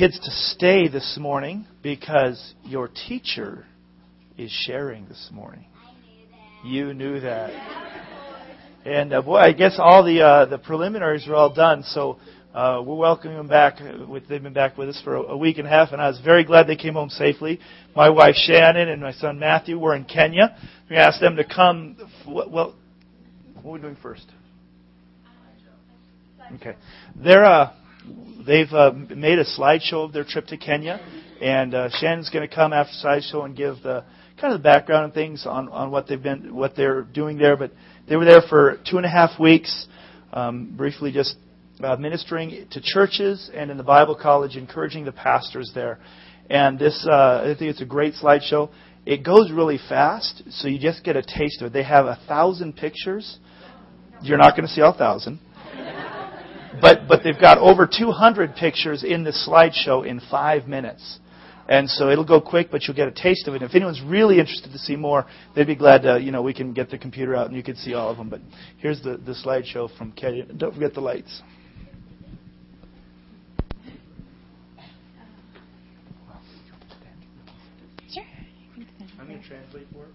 gets to stay this morning because your teacher is sharing this morning. I knew that. You knew that. And boy, I guess all the preliminaries were all done, so we're welcoming them back. They've been back with us for a week and a half, and I was very glad they came home safely. My wife Shannon and my son Matthew were in Kenya. We asked them to come. Well, what are we doing first? Okay, they've made a slideshow of their trip to Kenya, and Shannon's going to come after the slideshow and give the kind of the background and things on what they're doing there. But they were there for 2.5 weeks, briefly just ministering to churches and in the Bible college, encouraging the pastors there. And this, I think it's a great slideshow. It goes really fast, so you just get a taste of it. They have 1,000 pictures. You're not going to see all 1,000. But they've got over 200 pictures in this slideshow in 5 minutes. And so it'll go quick, but you'll get a taste of it. And if anyone's really interested to see more, they'd be glad to, we can get the computer out and you can see all of them. But here's the slideshow from Kenya. Don't forget the lights. Sure. I'm going to translate for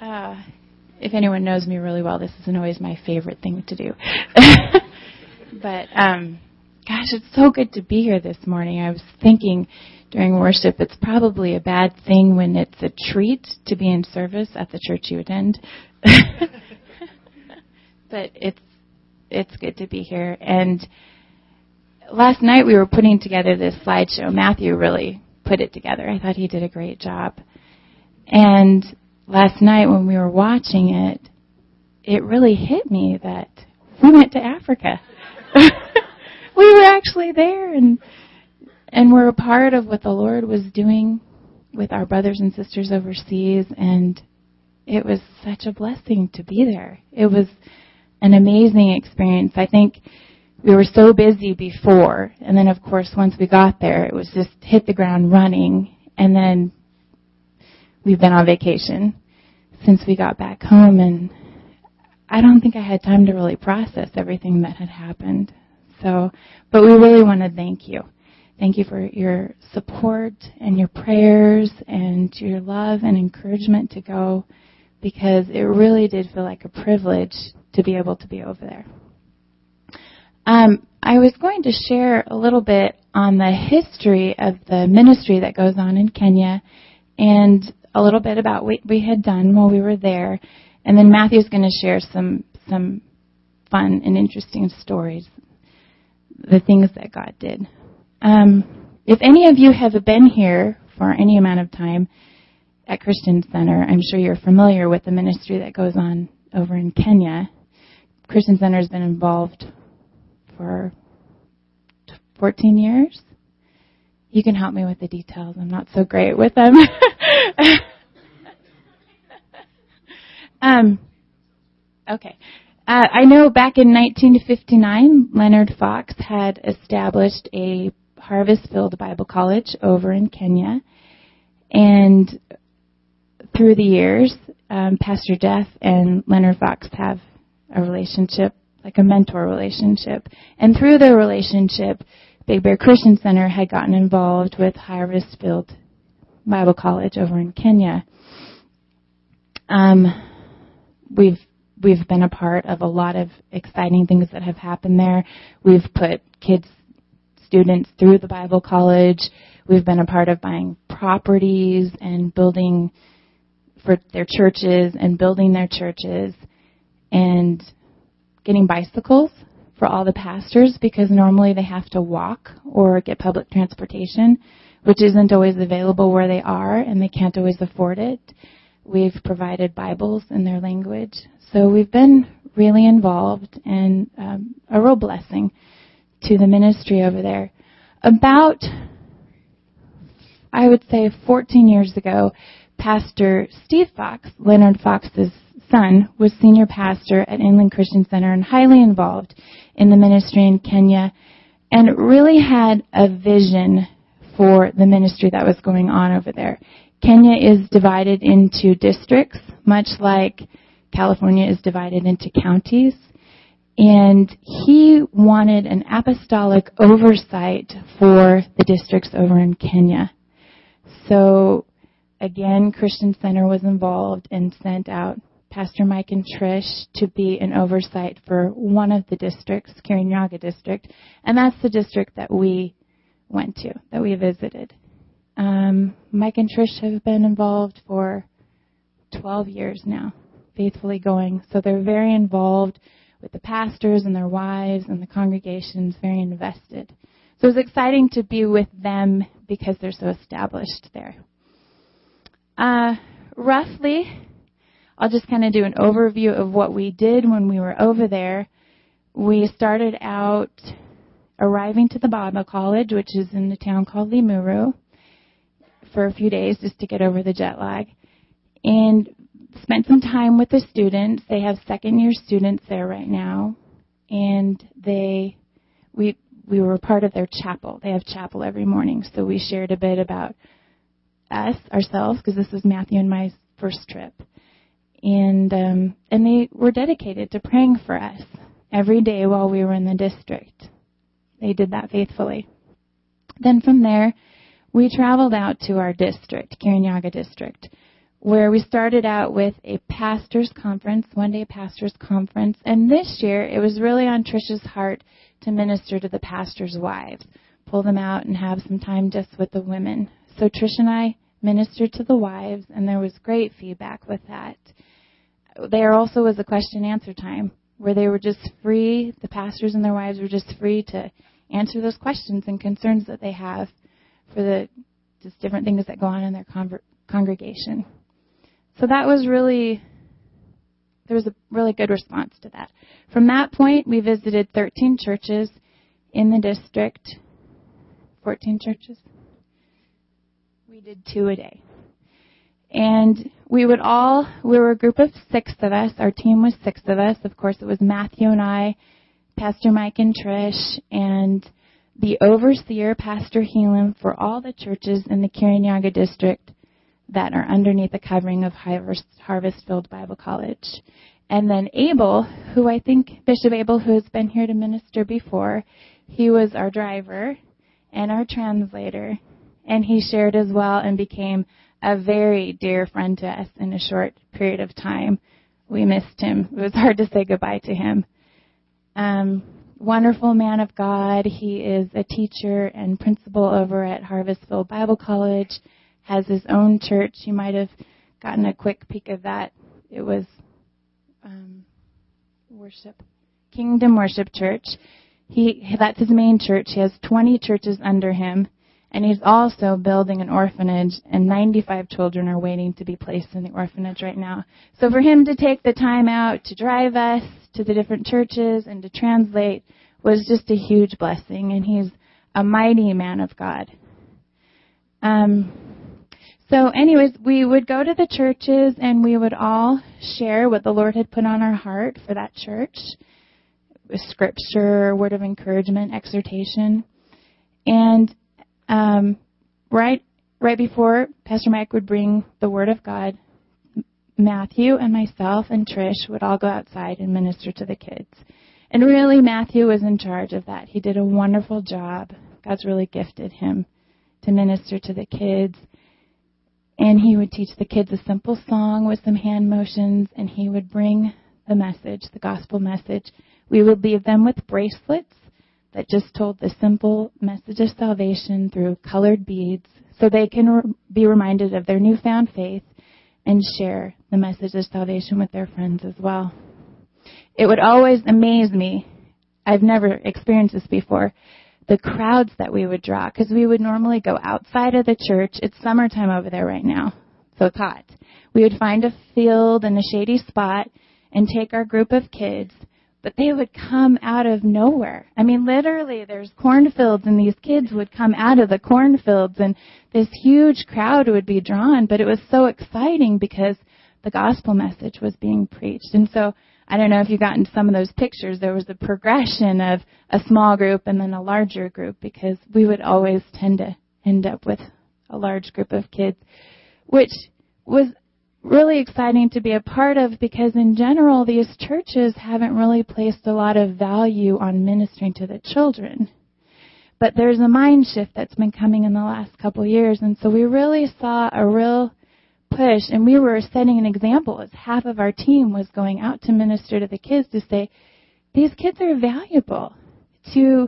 it. If anyone knows me really well, this isn't always my favorite thing to do. But, gosh, it's so good to be here this morning. I was thinking during worship, it's probably a bad thing when it's a treat to be in service at the church you attend. But it's good to be here. And last night we were putting together this slideshow. Matthew really put it together. I thought he did a great job. And last night when we were watching it, it really hit me that we went to Africa. We were actually there and we're a part of what the Lord was doing with our brothers and sisters overseas, and it was such a blessing to be there. It was an amazing experience. I think we were so busy before, and then of course once we got there it was just hit the ground running, and then we've been on vacation since we got back home, and I don't think I had time to really process everything that had happened. So, but we really want to thank you. Thank you for your support and your prayers and your love and encouragement to go, because it really did feel like a privilege to be able to be over there. I was going to share a little bit on the history of the ministry that goes on in Kenya, and a little bit about what we had done while we were there. And then Matthew's going to share some fun and interesting stories, the things that God did. If any of you have been here for any amount of time at Christian Center, I'm sure you're familiar with the ministry that goes on over in Kenya. Christian Center has been involved for 14 years. You can help me with the details. I'm not so great with them. Okay. I know back in 1959, Leonard Fox had established a Harvestfield Bible College over in Kenya. And through the years, Pastor Jeff and Leonard Fox have a relationship, like a mentor relationship. And through their relationship, Big Bear Christian Center had gotten involved with Harvestfield Bible College over in Kenya. We've been a part of a lot of exciting things that have happened there. We've put students through the Bible college. We've been a part of buying properties and building for their churches and building their churches and getting bicycles for all the pastors, because normally they have to walk or get public transportation, which isn't always available where they are, and they can't always afford it. We've provided Bibles in their language. So we've been really involved and a real blessing to the ministry over there. About, I would say, 14 years ago, Pastor Steve Fox, Leonard Fox's son, was senior pastor at Inland Christian Center and highly involved in the ministry in Kenya, and really had a vision for the ministry that was going on over there. Kenya is divided into districts, much like California is divided into counties, And he wanted an apostolic oversight for the districts over in Kenya. So, again, Christian Center was involved and sent out Pastor Mike and Trish to be an oversight for one of the districts, Kirinyaga District. And that's the district that we went to, that we visited. Mike and Trish have been involved for 12 years now, faithfully going. So they're very involved with the pastors and their wives and the congregations, very invested. So it was exciting to be with them because they're so established there. Roughly, I'll just kind of do an overview of what we did when we were over there. We started out arriving to the Bible College, which is in a town called Limuru, for a few days just to get over the jet lag, and spent some time with the students. They have second-year students there right now, and we were part of their chapel. They have chapel every morning, so we shared a bit about us, ourselves, because this was Matthew and my first trip. And they were dedicated to praying for us every day while we were in the district. They did that faithfully. Then from there, we traveled out to our district, Kirinyaga District, where we started out with a pastor's conference, one-day pastor's conference. And this year, it was really on Trish's heart to minister to the pastors' wives, pull them out and have some time just with the women. So Trish and I ministered to the wives, and there was great feedback with that. There also was a question-answer time where they were just free, the pastors and their wives were just free to answer those questions and concerns that they have for the just different things that go on in their congregation. So that was really, there was a really good response to that. From that point, we visited 13 churches in the district, 14 churches. We did 2 a day. And we were a group of 6 of us. Our team was 6 of us. Of course, it was Matthew and I, Pastor Mike and Trish, and the overseer, Pastor Helam, for all the churches in the Kirinyaga district that are underneath the covering of Harvestfield Bible College. And then Abel, who I think, Bishop Abel, who has been here to minister before, he was our driver and our translator, and he shared as well and became a very dear friend to us in a short period of time. We missed him. It was hard to say goodbye to him. Wonderful man of God. He is a teacher and principal over at Harvestville Bible College, has his own church. You might have gotten a quick peek of that. It was Kingdom Worship Church. That's his main church. He has 20 churches under him, and he's also building an orphanage, and 95 children are waiting to be placed in the orphanage right now. So for him to take the time out to drive us to the different churches and to translate was just a huge blessing, and he's a mighty man of God. So anyways, we would go to the churches and we would all share what the Lord had put on our heart for that church, scripture, word of encouragement, exhortation. And right before Pastor Mike would bring the word of God, Matthew and myself and Trish would all go outside and minister to the kids. And really, Matthew was in charge of that. He did a wonderful job. God's really gifted him to minister to the kids. And he would teach the kids a simple song with some hand motions, and he would bring the message, the gospel message. We would leave them with bracelets that just told the simple message of salvation through colored beads so they can be reminded of their newfound faith and share the message of salvation with their friends as well. It would always amaze me. I've never experienced this before. The crowds that we would draw, because we would normally go outside of the church. It's summertime over there right now, so it's hot. We would find a field and a shady spot and take our group of kids, but they would come out of nowhere. I mean, literally, there's cornfields, and these kids would come out of the cornfields, and this huge crowd would be drawn, but it was so exciting because the gospel message was being preached. And so I don't know if you got into some of those pictures. There was a progression of a small group and then a larger group because we would always tend to end up with a large group of kids, which was really exciting to be a part of, because in general, these churches haven't really placed a lot of value on ministering to the children. But there's a mind shift that's been coming in the last couple years, and so we really saw a real push, and we were setting an example as half of our team was going out to minister to the kids to say, these kids are valuable, to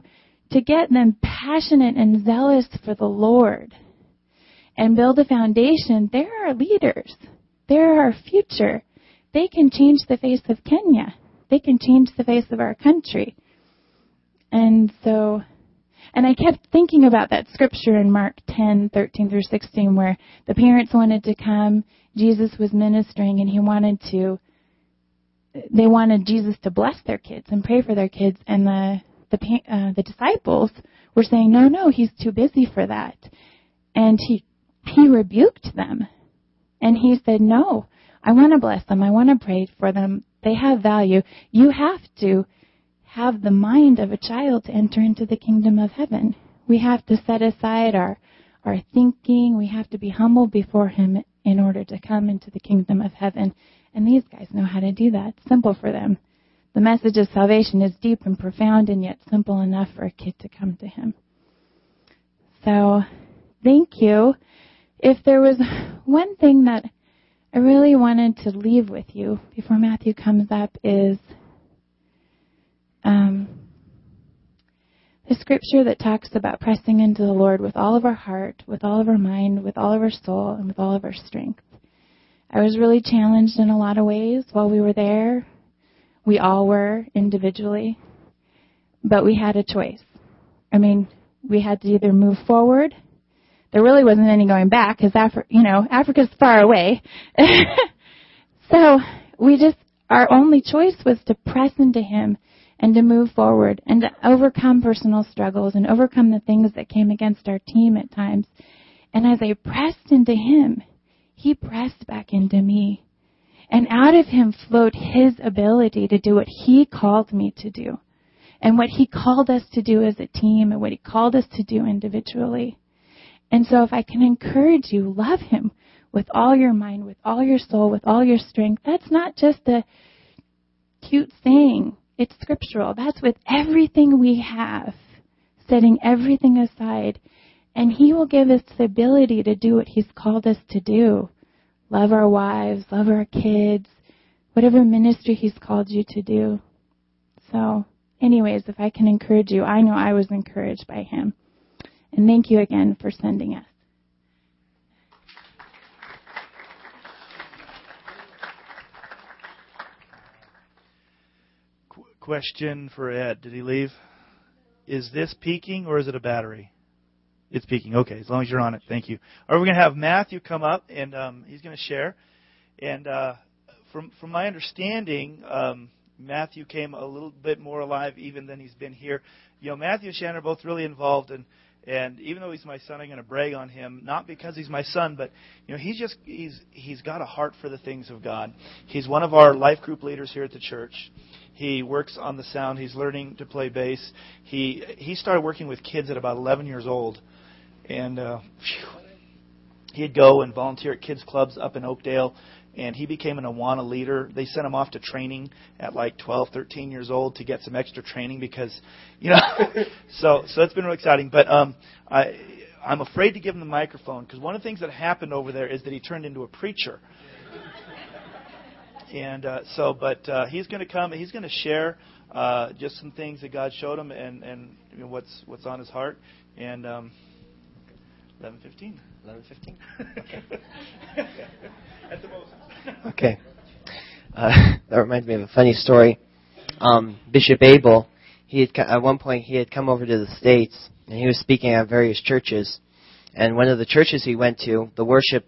get them passionate and zealous for the Lord and build a foundation. They're our leaders. They're our future. They can change the face of Kenya. They can change the face of our country. And so, and I kept thinking about that scripture in Mark 10:13-16, where the parents wanted to come. Jesus was ministering, and they wanted Jesus to bless their kids and pray for their kids, and the disciples were saying, no, he's too busy for that. And he rebuked them. And he said, no, I want to bless them. I want to pray for them. They have value. You have to have the mind of a child to enter into the kingdom of heaven. We have to set aside our thinking. We have to be humble before him in order to come into the kingdom of heaven. And these guys know how to do that. It's simple for them. The message of salvation is deep and profound, and yet simple enough for a kid to come to him. So, thank you. If there was one thing that I really wanted to leave with you before Matthew comes up is the scripture that talks about pressing into the Lord with all of our heart, with all of our mind, with all of our soul, and with all of our strength. I was really challenged in a lot of ways while we were there. We all were individually, but we had a choice. I mean, we had to either move forward. There really wasn't any going back because, Africa's far away. So our only choice was to press into him and to move forward and to overcome personal struggles and overcome the things that came against our team at times. And as I pressed into him, he pressed back into me. And out of him flowed his ability to do what he called me to do and what he called us to do as a team and what he called us to do individually. And so if I can encourage you, love him with all your mind, with all your soul, with all your strength. That's not just a cute saying. It's scriptural. That's with everything we have, setting everything aside. And he will give us the ability to do what he's called us to do. Love our wives, love our kids, whatever ministry he's called you to do. So anyways, if I can encourage you, I know I was encouraged by him. And thank you again for sending us. Question for Ed. Did he leave? Is this peaking or is it a battery? It's peaking. Okay, as long as you're on it. Thank you. All right, we're going to have Matthew come up, and he's going to share. And from my understanding, Matthew came a little bit more alive even than he's been here. You know, Matthew and Shannon are both really involved in. And even though he's my son, I'm going to brag on him, not because he's my son, but he's got a heart for the things of God. He's one of our life group leaders here at the church. He works on the sound. He's learning to play bass. He started working with kids at about 11 years old, and he'd go and volunteer at kids clubs up in Oakdale. And he became an Awana leader. They sent him off to training at like 12, 13 years old to get some extra training because, so it's been really exciting. But I'm afraid to give him the microphone because one of the things that happened over there is that he turned into a preacher. But he's going to come and he's going to share just some things that God showed him and what's on his heart. And 11:15. 11:15. Okay. At the most. Okay. That reminds me of a funny story. Bishop Abel, at one point he had come over to the States, and he was speaking at various churches. And one of the churches he went to, the worship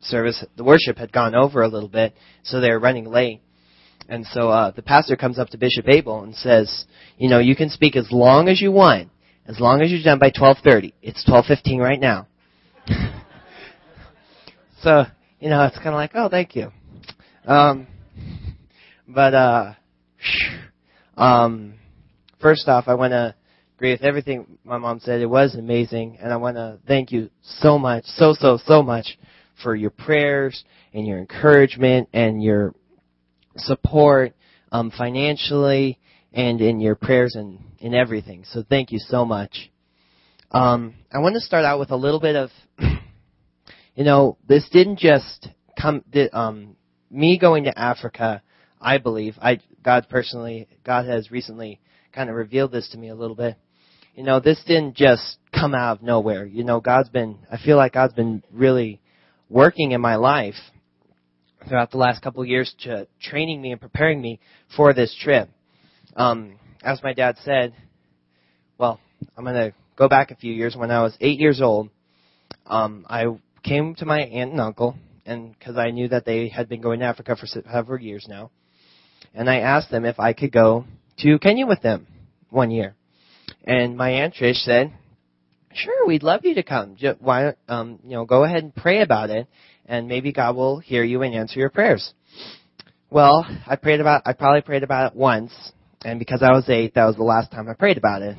service, the worship had gone over a little bit, so they were running late. And so the pastor comes up to Bishop Abel and says, you can speak as long as you want, as long as you're done by 12:30. It's 12:15 right now. So, it's kind of like, oh, thank you. First off, I want to agree with everything my mom said. It was amazing, and I want to thank you so much, so much for your prayers and your encouragement and your support financially and in your prayers and in everything. So thank you so much. I want to start out with a little bit of, this didn't just come, me going to Africa, I believe, God has recently kind of revealed this to me a little bit. This didn't just come out of nowhere. I feel like God's been really working in my life throughout the last couple of years to training me and preparing me for this trip. As my dad said, I'm going to go back a few years. When I was 8 years old, I came to my aunt and uncle, and because I knew that they had been going to Africa for several years now, and I asked them if I could go to Kenya with them one year. And my aunt Trish said, "Sure, we'd love you to come. Why, go ahead and pray about it, and maybe God will hear you and answer your prayers." Well, I probably prayed about it once, and because I was 8, that was the last time I prayed about it.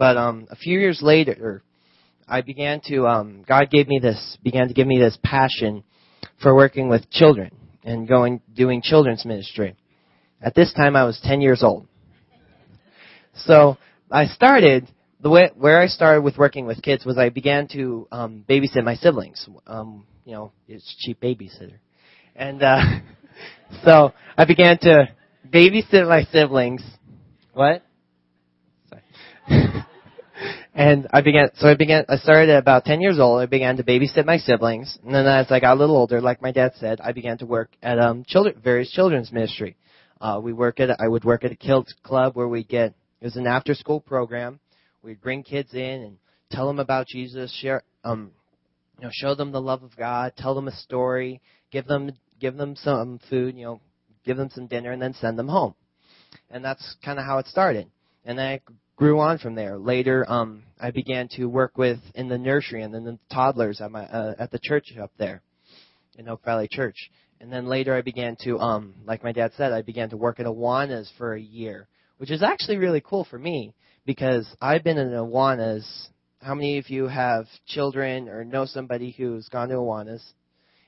But a few years later, God began to give me this passion for working with children and doing children's ministry. At this time, I was 10 years old. So I started, where I started with working with kids was I began to babysit my siblings. It's cheap babysitter. And so I began to babysit my siblings. What? Sorry. I started at about 10 years old. I began to babysit my siblings. And then as I got a little older, like my dad said, I began to work at various children's ministry. I would work at a kids club where it was an after school program. We'd bring kids in and tell them about Jesus, show them the love of God, tell them a story, give them some food, give them some dinner, and then send them home. And that's kind of how it started. And then grew on from there. Later, I began to work in the nursery and then the toddlers at at the church up there in Oak Valley Church. And then later I began to, like my dad said, I began to work at Awanas for a year, which is actually really cool for me because I've been in Awanas. How many of you have children or know somebody who's gone to Awanas?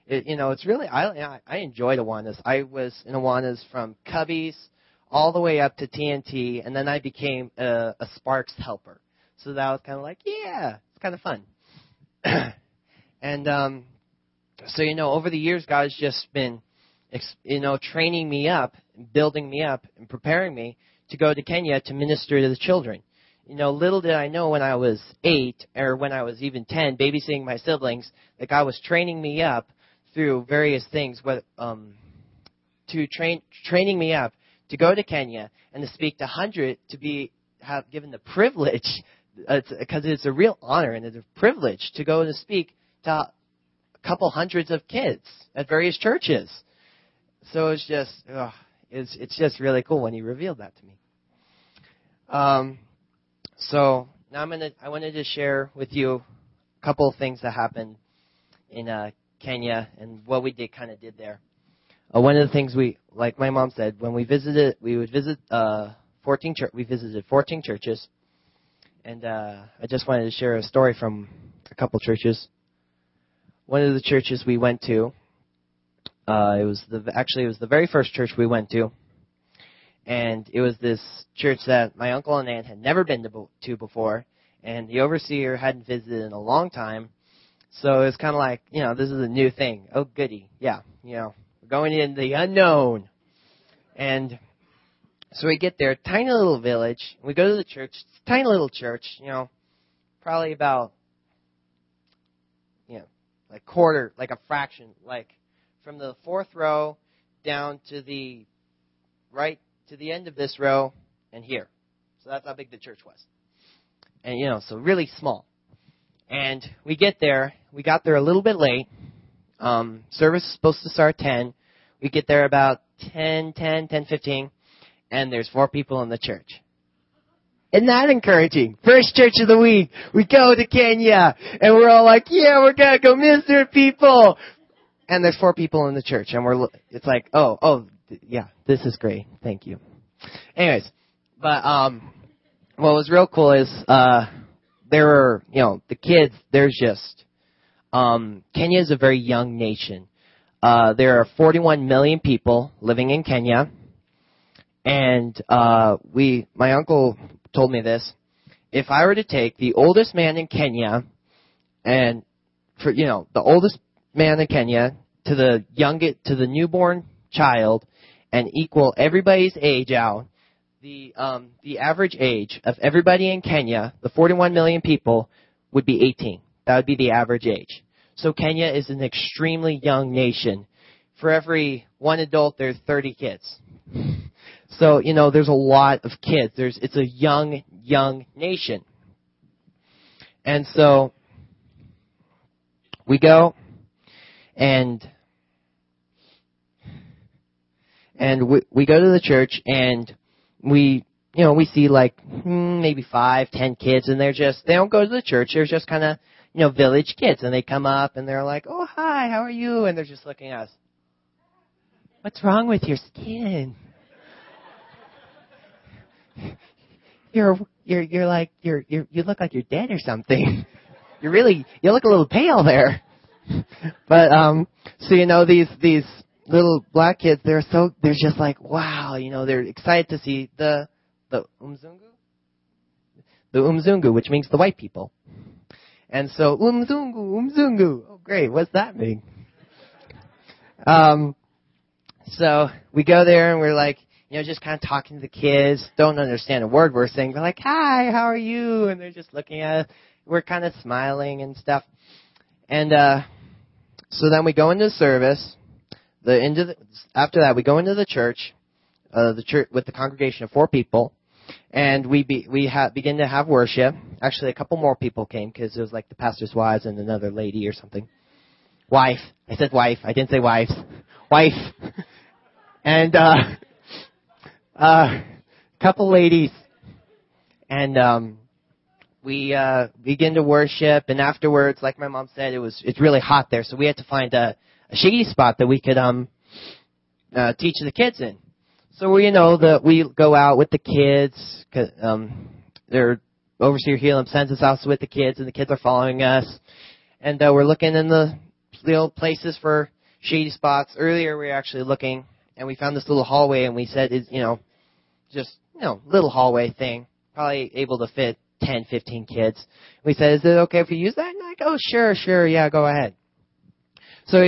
It's really, I enjoyed Awanas. I was in Awanas from Cubbies all the way up to TNT, and then I became a Sparks helper. So that was kind of like, yeah, it's kind of fun. And over the years, God has just been, training me up, building me up, and preparing me to go to Kenya to minister to the children. Little did I know when I was 8, or when I was even 10, babysitting my siblings, that God was training me up through various things, training me up to go to Kenya and to speak to have given the privilege, because it's a real honor and it's a privilege to go and speak to a couple hundreds of kids at various churches. So it's just, it's just really cool when he revealed that to me. So now I wanted to share with you a couple of things that happened in Kenya and what we did there. One of the things like my mom said, when we visited 14 churches, and I just wanted to share a story from a couple churches. One of the churches we went to, it was the very first church we went to, and it was this church that my uncle and aunt had never been to before, and the overseer hadn't visited in a long time, so it was kind of like, this is a new thing. Oh, goody, yeah, going in the unknown. And so we get there, tiny little village. We go to the church, tiny little church, probably about, like a fraction, like from the fourth row down to the right to the end of this row and here. So that's how big the church was. And, so really small. And we got there a little bit late. Service is supposed to start 10. We get there about 10:15, and there's 4 people in the church. Isn't that encouraging? First church of the week, we go to Kenya, and we're all like, yeah, we're going to go minister people. And there's 4 people in the church, and it's like, yeah, this is great. Thank you. Anyways, but what was real cool is there were, you know, the kids, there's just Kenya is a very young nation. There are 41 million people living in Kenya, and my uncle told me this. If I were to take the oldest man in Kenya and, for, you know, the oldest man in Kenya to the youngest, to the newborn child, and equal everybody's age out, the average age of everybody in Kenya, the 41 million people, would be 18. That would be the average age. So Kenya is an extremely young nation. For every one adult, there's 30 kids. So, you know, there's a lot of kids. It's a young nation. And so we go, and we go to the church, and we see like maybe 5, 10 kids, and they don't go to the church. They're just kind of, you know, village kids, and they come up and they're like, "Oh, hi, how are you?" And they're just looking at us. "What's wrong with your skin? You're like you look like you're dead or something. You look a little pale there." But so, you know, these little black kids, they're just like, wow, you know, they're excited to see the umzungu, which means the white people. And so umzungu. Oh, great, what's that mean? So we go there and we're like, you know, just kind of talking to the kids, don't understand a word we're saying. We're like, "Hi, how are you?" And they're just looking at us. We're kind of smiling and stuff. And so then we go into service. After that, we go into the church with the congregation of 4 people, and we begin to have worship. Actually, a couple more people came because it was like the pastor's wives and another lady or something. Wife. I said wife. I didn't say wives. Wife. And couple ladies. And we begin to worship, and afterwards, like my mom said, it's really hot there, so we had to find a shady spot that we could teach the kids in. So we go out with the kids. Cause, their overseer Helam sends us out with the kids, and the kids are following us. And we're looking in the little places for shady spots. Earlier we were actually looking, and we found this little hallway, and we said, little hallway thing, probably able to fit 10, 15 kids. We said, "Is it okay if we use that?" And they're like, "Oh, sure, yeah, go ahead." So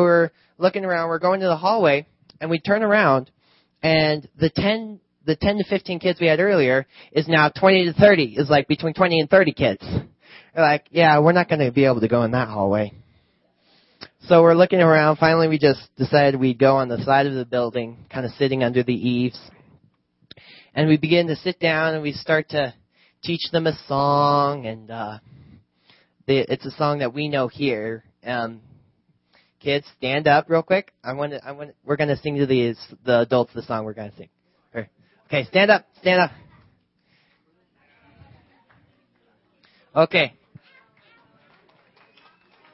we're looking around, we're going to the hallway, and we turn around, and the 10 to 15 kids we had earlier is now 20 to 30, is like between 20 and 30 kids. We're like, yeah, we're not going to be able to go in that hallway. So we're looking around, finally we just decided we'd go on the side of the building, kind of sitting under the eaves. And we begin to sit down, and we start to teach them a song, and it's a song that we know here. Kids, stand up real quick. We're going to sing to the adults the song we're going to sing. Okay, stand up. Okay.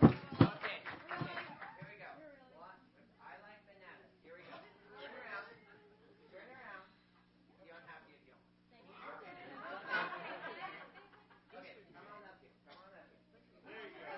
Here we go. I like bananas. Here we go. Turn around. You don't have to get you. Okay, come on up here. There you go.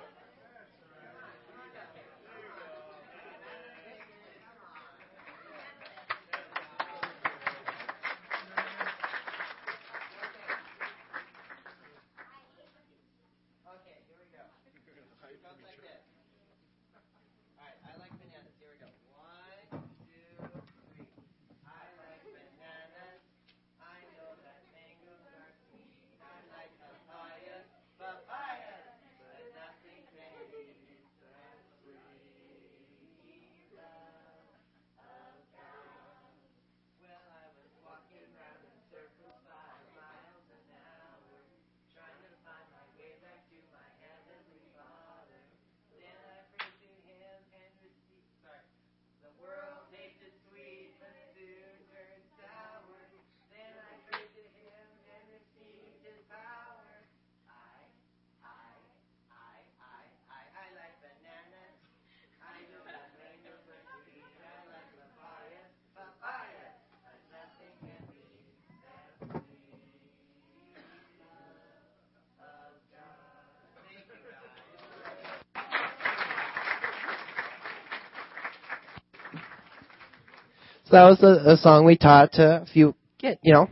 So that was a song we taught to a few kids, you know.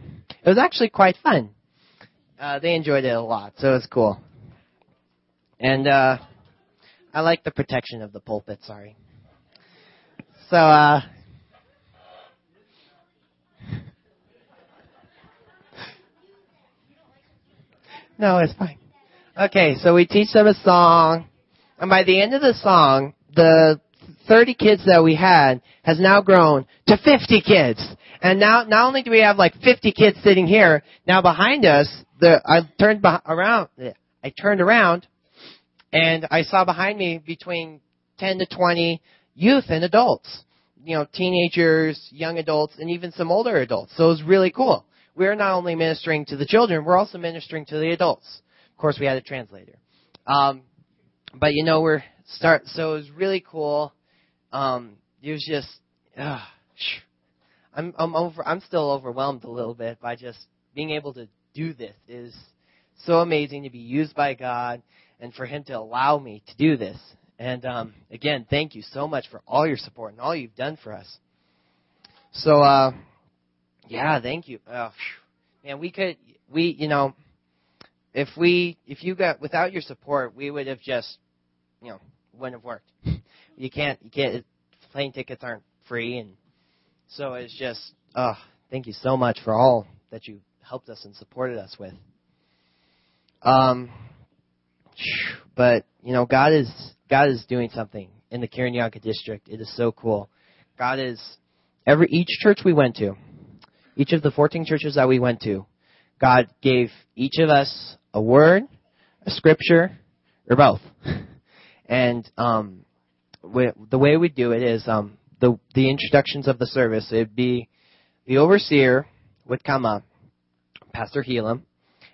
It was actually quite fun. They enjoyed it a lot, so it was cool. And I like the protection of the pulpit, sorry. So, no, it's fine. Okay, so we teach them a song, and by the end of the song, the 30 kids that we had has now grown to 50 kids. And now, not only do we have like 50 kids sitting here, now behind us, I turned around, and I saw behind me between 10 to 20 youth and adults. You know, teenagers, young adults, and even some older adults. So it was really cool. We're not only ministering to the children, we're also ministering to the adults. Of course, we had a translator. But you know, so it was really cool. It was just, I'm still overwhelmed a little bit by just being able to do this. It is so amazing to be used by God and for Him to allow me to do this. And again, thank you so much for all your support and all you've done for us. So, yeah, thank you. Man, without your support, we would have just, you know, wouldn't have worked. Plane tickets aren't free, and so it's just, thank you so much for all that you helped us and supported us with. But you know, God is doing something in the Kirinyaga District. It is so cool. Each church we went to, each of the 14 churches that we went to, God gave each of us a word, a scripture, or both. And the way we do it is the introductions of the service. It'd be the overseer would come up, Pastor Helam,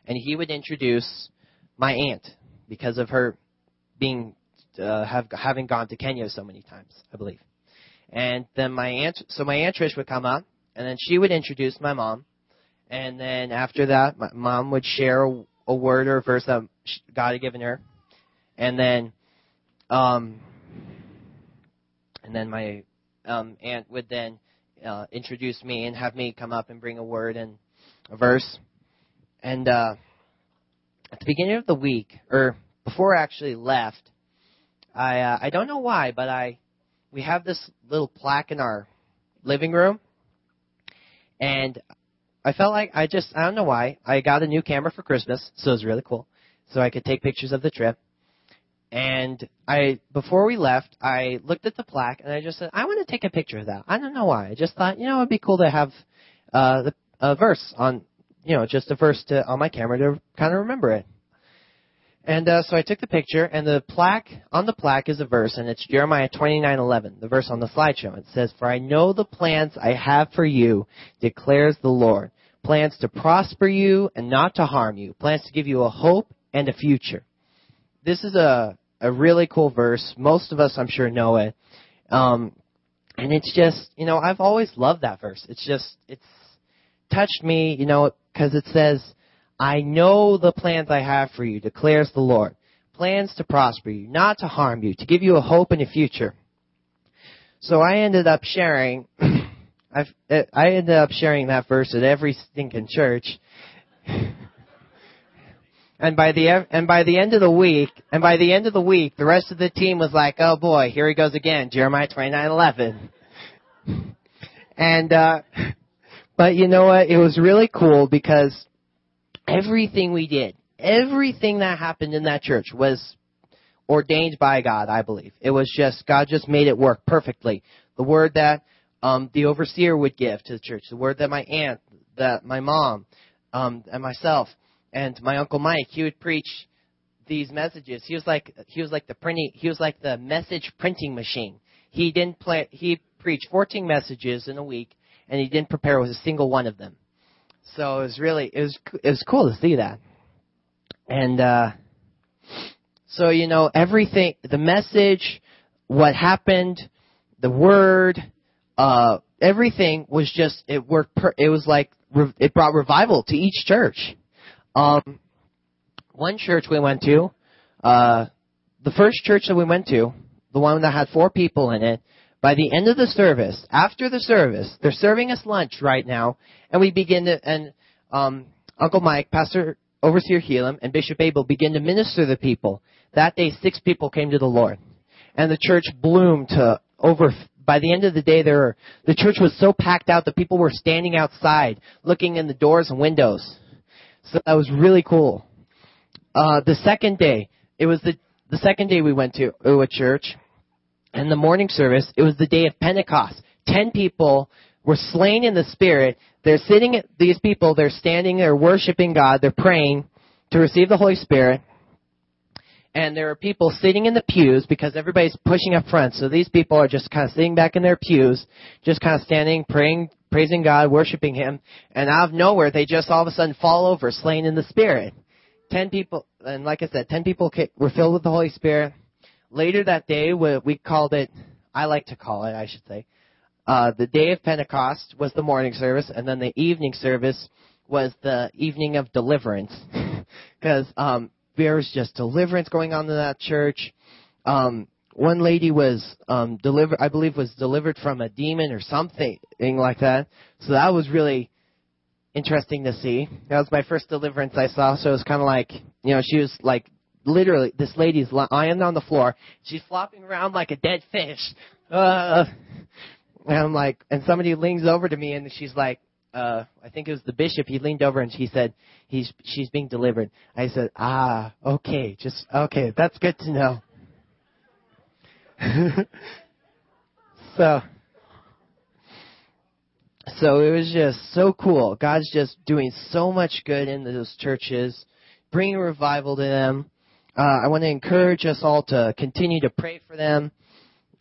and he would introduce my aunt because of her being having gone to Kenya so many times, I believe. And then my aunt Trish would come up, and then she would introduce my mom. And then after that, my mom would share a word or a verse that God had given her. And then my aunt would then introduce me and have me come up and bring a word and a verse. And at the beginning of the week, or before I actually left, I don't know why, but we have this little plaque in our living room, and I felt like I don't know why, I got a new camera for Christmas, so it was really cool. So I could take pictures of the trip. And before we left, I looked at the plaque and I just said, I want to take a picture of that. I don't know why. I just thought, you know, it'd be cool to have a verse on, you know, just a verse on my camera to kind of remember it. And so I took the picture, and on the plaque is a verse, and it's Jeremiah 29:11, the verse on the slideshow. It says, "For I know the plans I have for you, declares the Lord, plans to prosper you and not to harm you, plans to give you a hope and a future." This is a really cool verse. Most of us, I'm sure, know it. And it's just, you know, I've always loved that verse. It's just, it's touched me, you know, because it says, "I know the plans I have for you, declares the Lord. Plans to prosper you, not to harm you, to give you a hope and a future." So I ended up sharing, that verse at every stinking church. And by the end of the week, the rest of the team was like, "Oh boy, here he goes again, Jeremiah 29:11." And but you know what? It was really cool because everything we did, everything that happened in that church was ordained by God, I believe. It was just, God just made it work perfectly. The word that the overseer would give to the church, the word that my aunt, that my mom, and myself, and my Uncle Mike, he would preach these messages. He was like the message printing machine. He preached 14 messages in a week, and he didn't prepare with a single one of them. So it was cool to see that. And so, you know, everything, the message, what happened, the word, everything was just, it worked. It was like, it brought revival to each church. One church we went to, the first church that we went to, the one that had 4 people in it, By the end of the service, after the service, they're serving us lunch right now, and we begin to, and Uncle Mike, Pastor Overseer Helam, and Bishop Abel begin to minister to the people. That day, 6 people came to the Lord, and the church bloomed to over. By the end of the day, the church was so packed out that people were standing outside, looking in the doors and windows. So that was really cool. The second day, it was the second day we went to Uwa church. And the morning service, it was the day of Pentecost. 10 people were slain in the Spirit. They're sitting, these people, they're standing, they're worshiping God, they're praying to receive the Holy Spirit. And there are people sitting in the pews because everybody's pushing up front. So these people are just kind of sitting back in their pews, just kind of standing, praying, praising God, worshiping Him. And out of nowhere, they just all of a sudden fall over, slain in the Spirit. 10 people, and like I said, 10 people were filled with the Holy Spirit. Later that day, we called it, I like to call it, I should say, the day of Pentecost was the morning service, and then the evening service was the evening of deliverance, because there was just deliverance going on in that church. One lady was delivered, I believe, was delivered from a demon or something like that. So that was really interesting to see. That was my first deliverance I saw. So it was kind of like, you know, she was like. Literally, this lady's lying on the floor. She's flopping around like a dead fish. And I'm like, and somebody leans over to me, and she's like, I think it was the bishop. He leaned over, and he said, she's being delivered. I said, okay, okay, that's good to know. So it was just so cool. God's just doing so much good in those churches, bringing revival to them. I want to encourage us all to continue to pray for them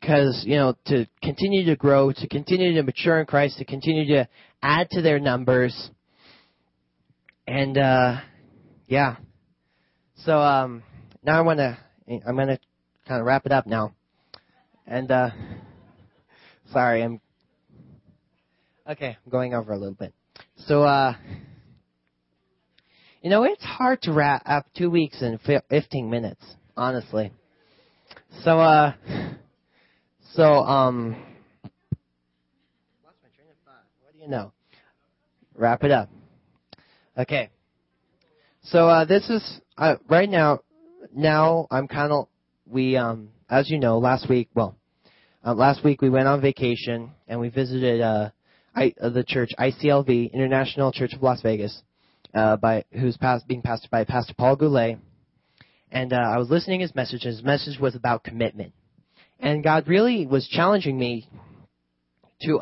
because, you know, to continue to grow, to continue to mature in Christ, to continue to add to their numbers. And, yeah. So, now I'm going to kind of wrap it up now. And, sorry, I'm going over a little bit. So, you know, it's hard to wrap up 2 weeks in 15 minutes, honestly. So, lost my train of thought. What do you know? Wrap it up. Okay. So, this is, right now, I'm kind of, as you know, last week we went on vacation and we visited, the church, ICLV, International Church of Las Vegas. Being pastored by Pastor Paul Goulet, and I was listening to his message, and his message was about commitment. And God really was challenging me to,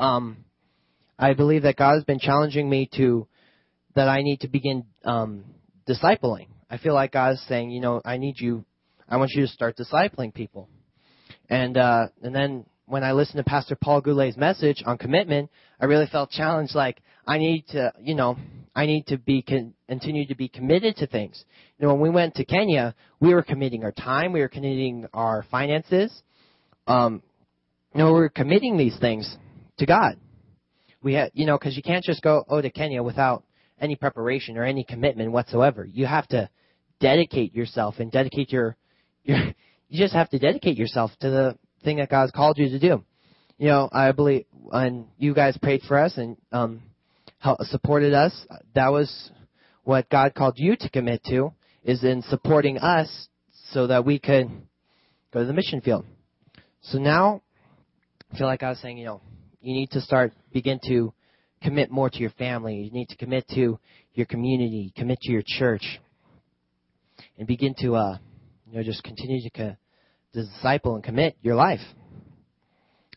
I believe that God has been challenging me to, that I need to begin discipling. I feel like God is saying, you know, I want you to start discipling people. And then when I listened to Pastor Paul Goulet's message on commitment, I really felt challenged, like, I need to continue to be committed to things. You know, when we went to Kenya, we were committing our time, we were committing our finances. You know, we were committing these things to God. We had, you know, because you can't just go to Kenya without any preparation or any commitment whatsoever. You have to dedicate yourself and dedicate you just have to dedicate yourself to the thing that God's called you to do. You know, I believe, and you guys prayed for us and supported us. That was what God called you to commit to, is in supporting us so that we could go to the mission field. So now I feel like I was saying, you know, you need to begin to commit more to your family. You need to commit to your community, commit to your church, and begin to, you know, just continue to disciple and commit your life.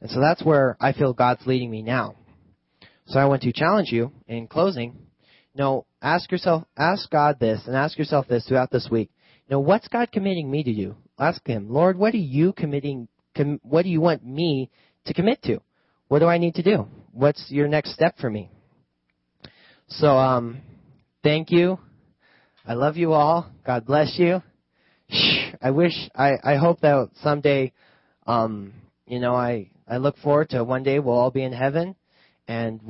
And so that's where I feel God's leading me now. So I want to challenge you in closing. You know, ask God this and ask yourself this throughout this week. You know, what's God committing me to do? Ask Him, Lord, what do you want me to commit to? What do I need to do? What's your next step for me? So, thank you. I love you all. God bless you. I hope that someday, you know, I look forward to one day we'll all be in heaven. And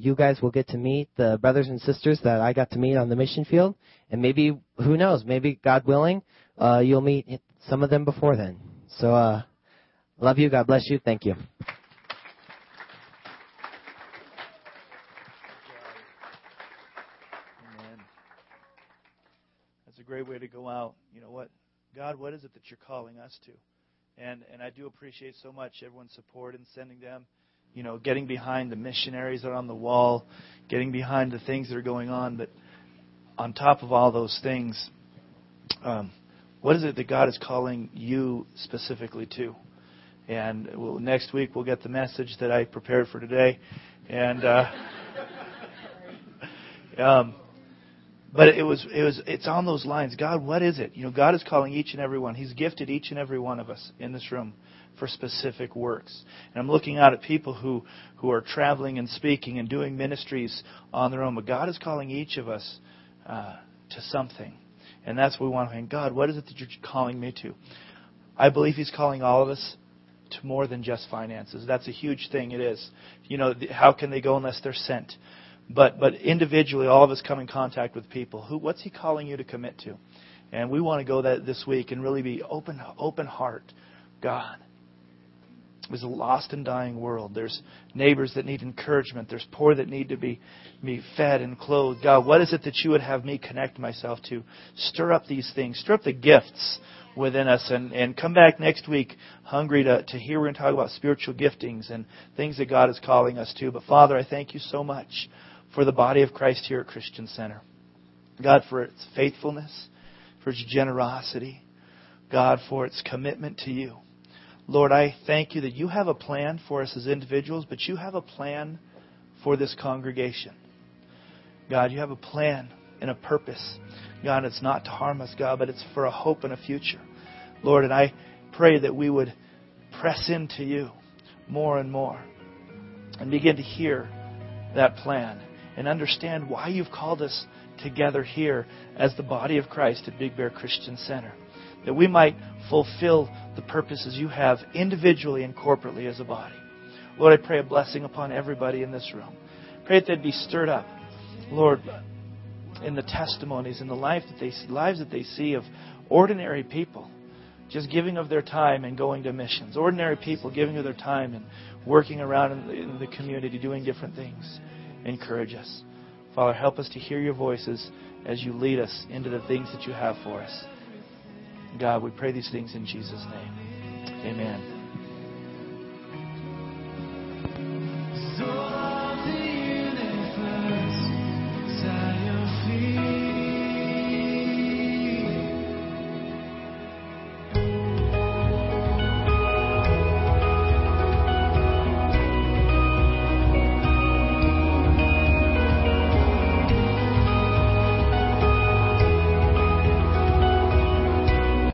you guys will get to meet the brothers and sisters that I got to meet on the mission field. And maybe, who knows, maybe God willing, you'll meet some of them before then. So love you. God bless you. Thank you. great way to go out. You know what, God, what is it that you're calling us to? And I do appreciate so much everyone's support in sending them, you know, getting behind the missionaries that are on the wall, getting behind the things that are going on. But on top of all those things, what is it that God is calling you specifically to? And next week we'll get the message that I prepared for today. And but it's on those lines. God, what is it? You know, God is calling each and every one. He's gifted each and every one of us in this room for specific works. And I'm looking out at people who are traveling and speaking and doing ministries on their own. But God is calling each of us to something. And that's what we want to think. God, what is it that you're calling me to? I believe He's calling all of us to more than just finances. That's a huge thing. It is. You know, how can they go unless they're sent? But individually, all of us come in contact with people. What's He calling you to commit to? And we want to go that this week and really be open heart. God, there's a lost and dying world. There's neighbors that need encouragement. There's poor that need to be fed and clothed. God, what is it that you would have me connect myself to? Stir up these things. Stir up the gifts within us. And come back next week hungry to hear. We're going to talk about spiritual giftings and things that God is calling us to. But Father, I thank you so much for the body of Christ here at Christian Center. God, for its faithfulness, for its generosity. God, for its commitment to you. Lord, I thank you that you have a plan for us as individuals, but you have a plan for this congregation. God, you have a plan and a purpose. God, it's not to harm us, God, but it's for a hope and a future. Lord, and I pray that we would press into you more and more and begin to hear that plan and understand why you've called us together here as the body of Christ at Big Bear Christian Center, that we might fulfill the purposes you have individually and corporately as a body. Lord, I pray a blessing upon everybody in this room. Pray that they'd be stirred up, Lord, in the testimonies, in the lives that they see of ordinary people just giving of their time and going to missions. Ordinary people giving of their time and working around in the community, doing different things. Encourage us. Father, help us to hear your voices as you lead us into the things that you have for us. God, we pray these things in Jesus' name. Amen.